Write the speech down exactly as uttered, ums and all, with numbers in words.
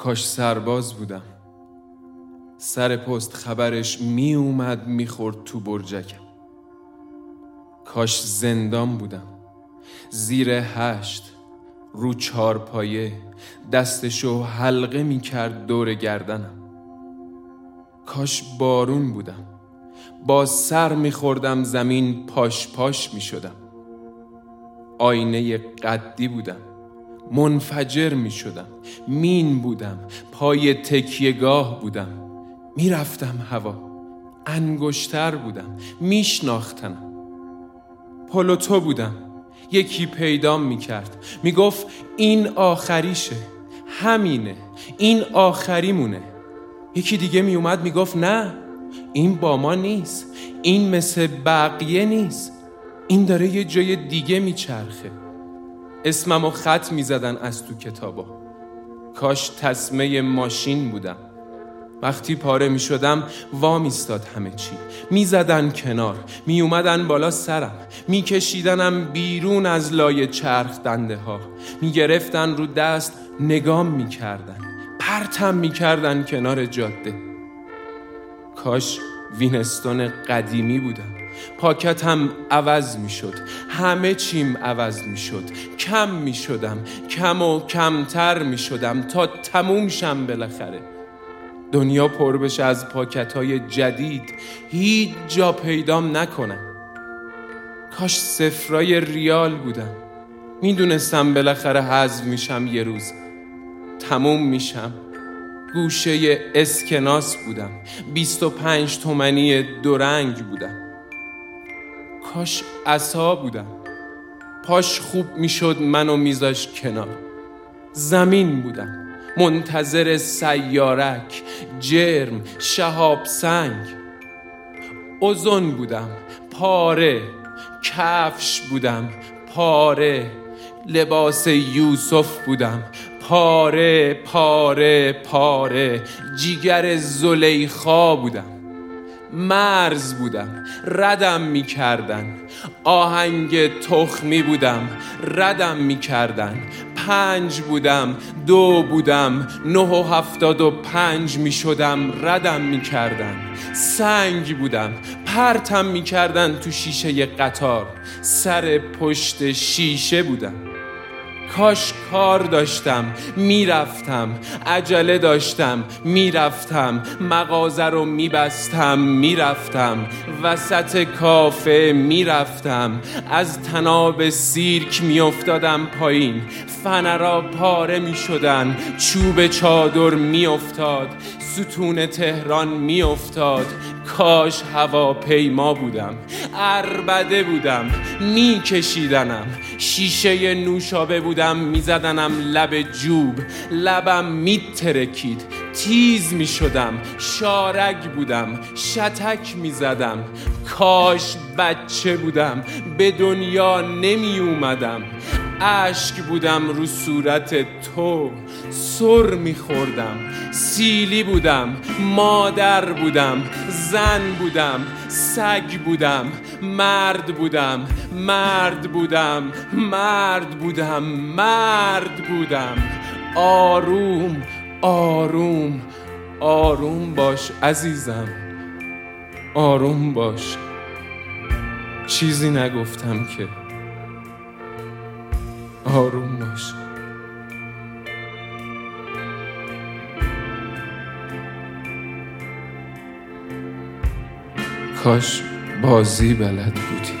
کاش سرباز بودم. سر پست خبرش می اومد می خورد تو برجکم. کاش زندان بودم، زیر هشت، رو چارپایه، دستشو حلقه می کرد دور گردنم. کاش بارون بودم، با سر می خوردم زمین، پاش پاش می شدم. آینه قدی بودم، منفجر می شدم، مین بودم، پای تکیه‌گاه بودم، می رفتم هوا، انگشتر بودم، می شناختنم. پلوتو بودم، یکی پیدام می کرد، می گفت این آخریشه، همینه، این آخریمونه. یکی دیگه می اومد می گفت نه، این با ما نیست، این مثل بقیه نیست، این داره یه جای دیگه می چرخه. اسممو خط می زدن از تو کتابا. کاش تسمه ماشین بودم. وقتی پاره می شدم وام ایستاد همه چی، می زدن کنار، می اومدن بالا سرم، می کشیدنم بیرون از لای چرخ دنده ها، می گرفتن رو دست، نگام می کردن، پرتم می کردن کنار جاده. کاش وینستون قدیمی بودم، پاکتم عوض می شد، همه چیم عوض می شد، کم می شدم، کم و کمتر می شدم تا تموم شم بالاخره. دنیا پر بشه از پاکت‌های جدید، هیچ جا پیدام نکنم. کاش صفرای ریال بودم، میدونستم بالاخره حذف میشم، یه روز تموم میشم. گوشه اسکناس بودم، بیست و پنج تومنی دورنگ بودم. کاش عصا بودم، پاش خوب میشد منو میذاش کنار. زمین بودم، منتظر سیارک، جرم، شهاب سنگ. اوزون بودم، پاره، کفش بودم، پاره، لباس یوسف بودم، پاره، پاره، پاره، جیگر زلیخا بودم. مرز بودم، ردم می کردن. آهنگ تخمی بودم، ردم می کردن. پنج بودم، دو بودم، نه و هفتاد و پنج می شدم، ردم می کردن. سنگ بودم، پرتم می کردن تو شیشه قطار، سر پشت شیشه بودم. کاش کار داشتم، میرفتم، عجله داشتم، میرفتم، مغازه رو میبستم، میرفتم، وسط کافه میرفتم، از تناب سیرک میافتادم پایین، فنرا پاره میشدن، چوب چادر میافتاد، ستون تهران میافتاد. کاش هواپیما بودم، عربده بودم، میکشیدنم، شیشه نوشابه بودم، میزدنم لب جوب، لبم میترکید، تیز میشدم، شارک بودم، شتک میزدم. کاش بچه بودم، به دنیا نمی اومدم، اشک بودم رو صورت تو، سر میخوردم، سیلی بودم، مادر بودم، زن بودم، سگ بودم، مرد بودم، مرد بودم، مرد بودم، مرد بودم. آروم آروم آروم باش عزیزم، آروم باش. چیزی نگفتم که، آروم باش. کاش بازی بلد بودی.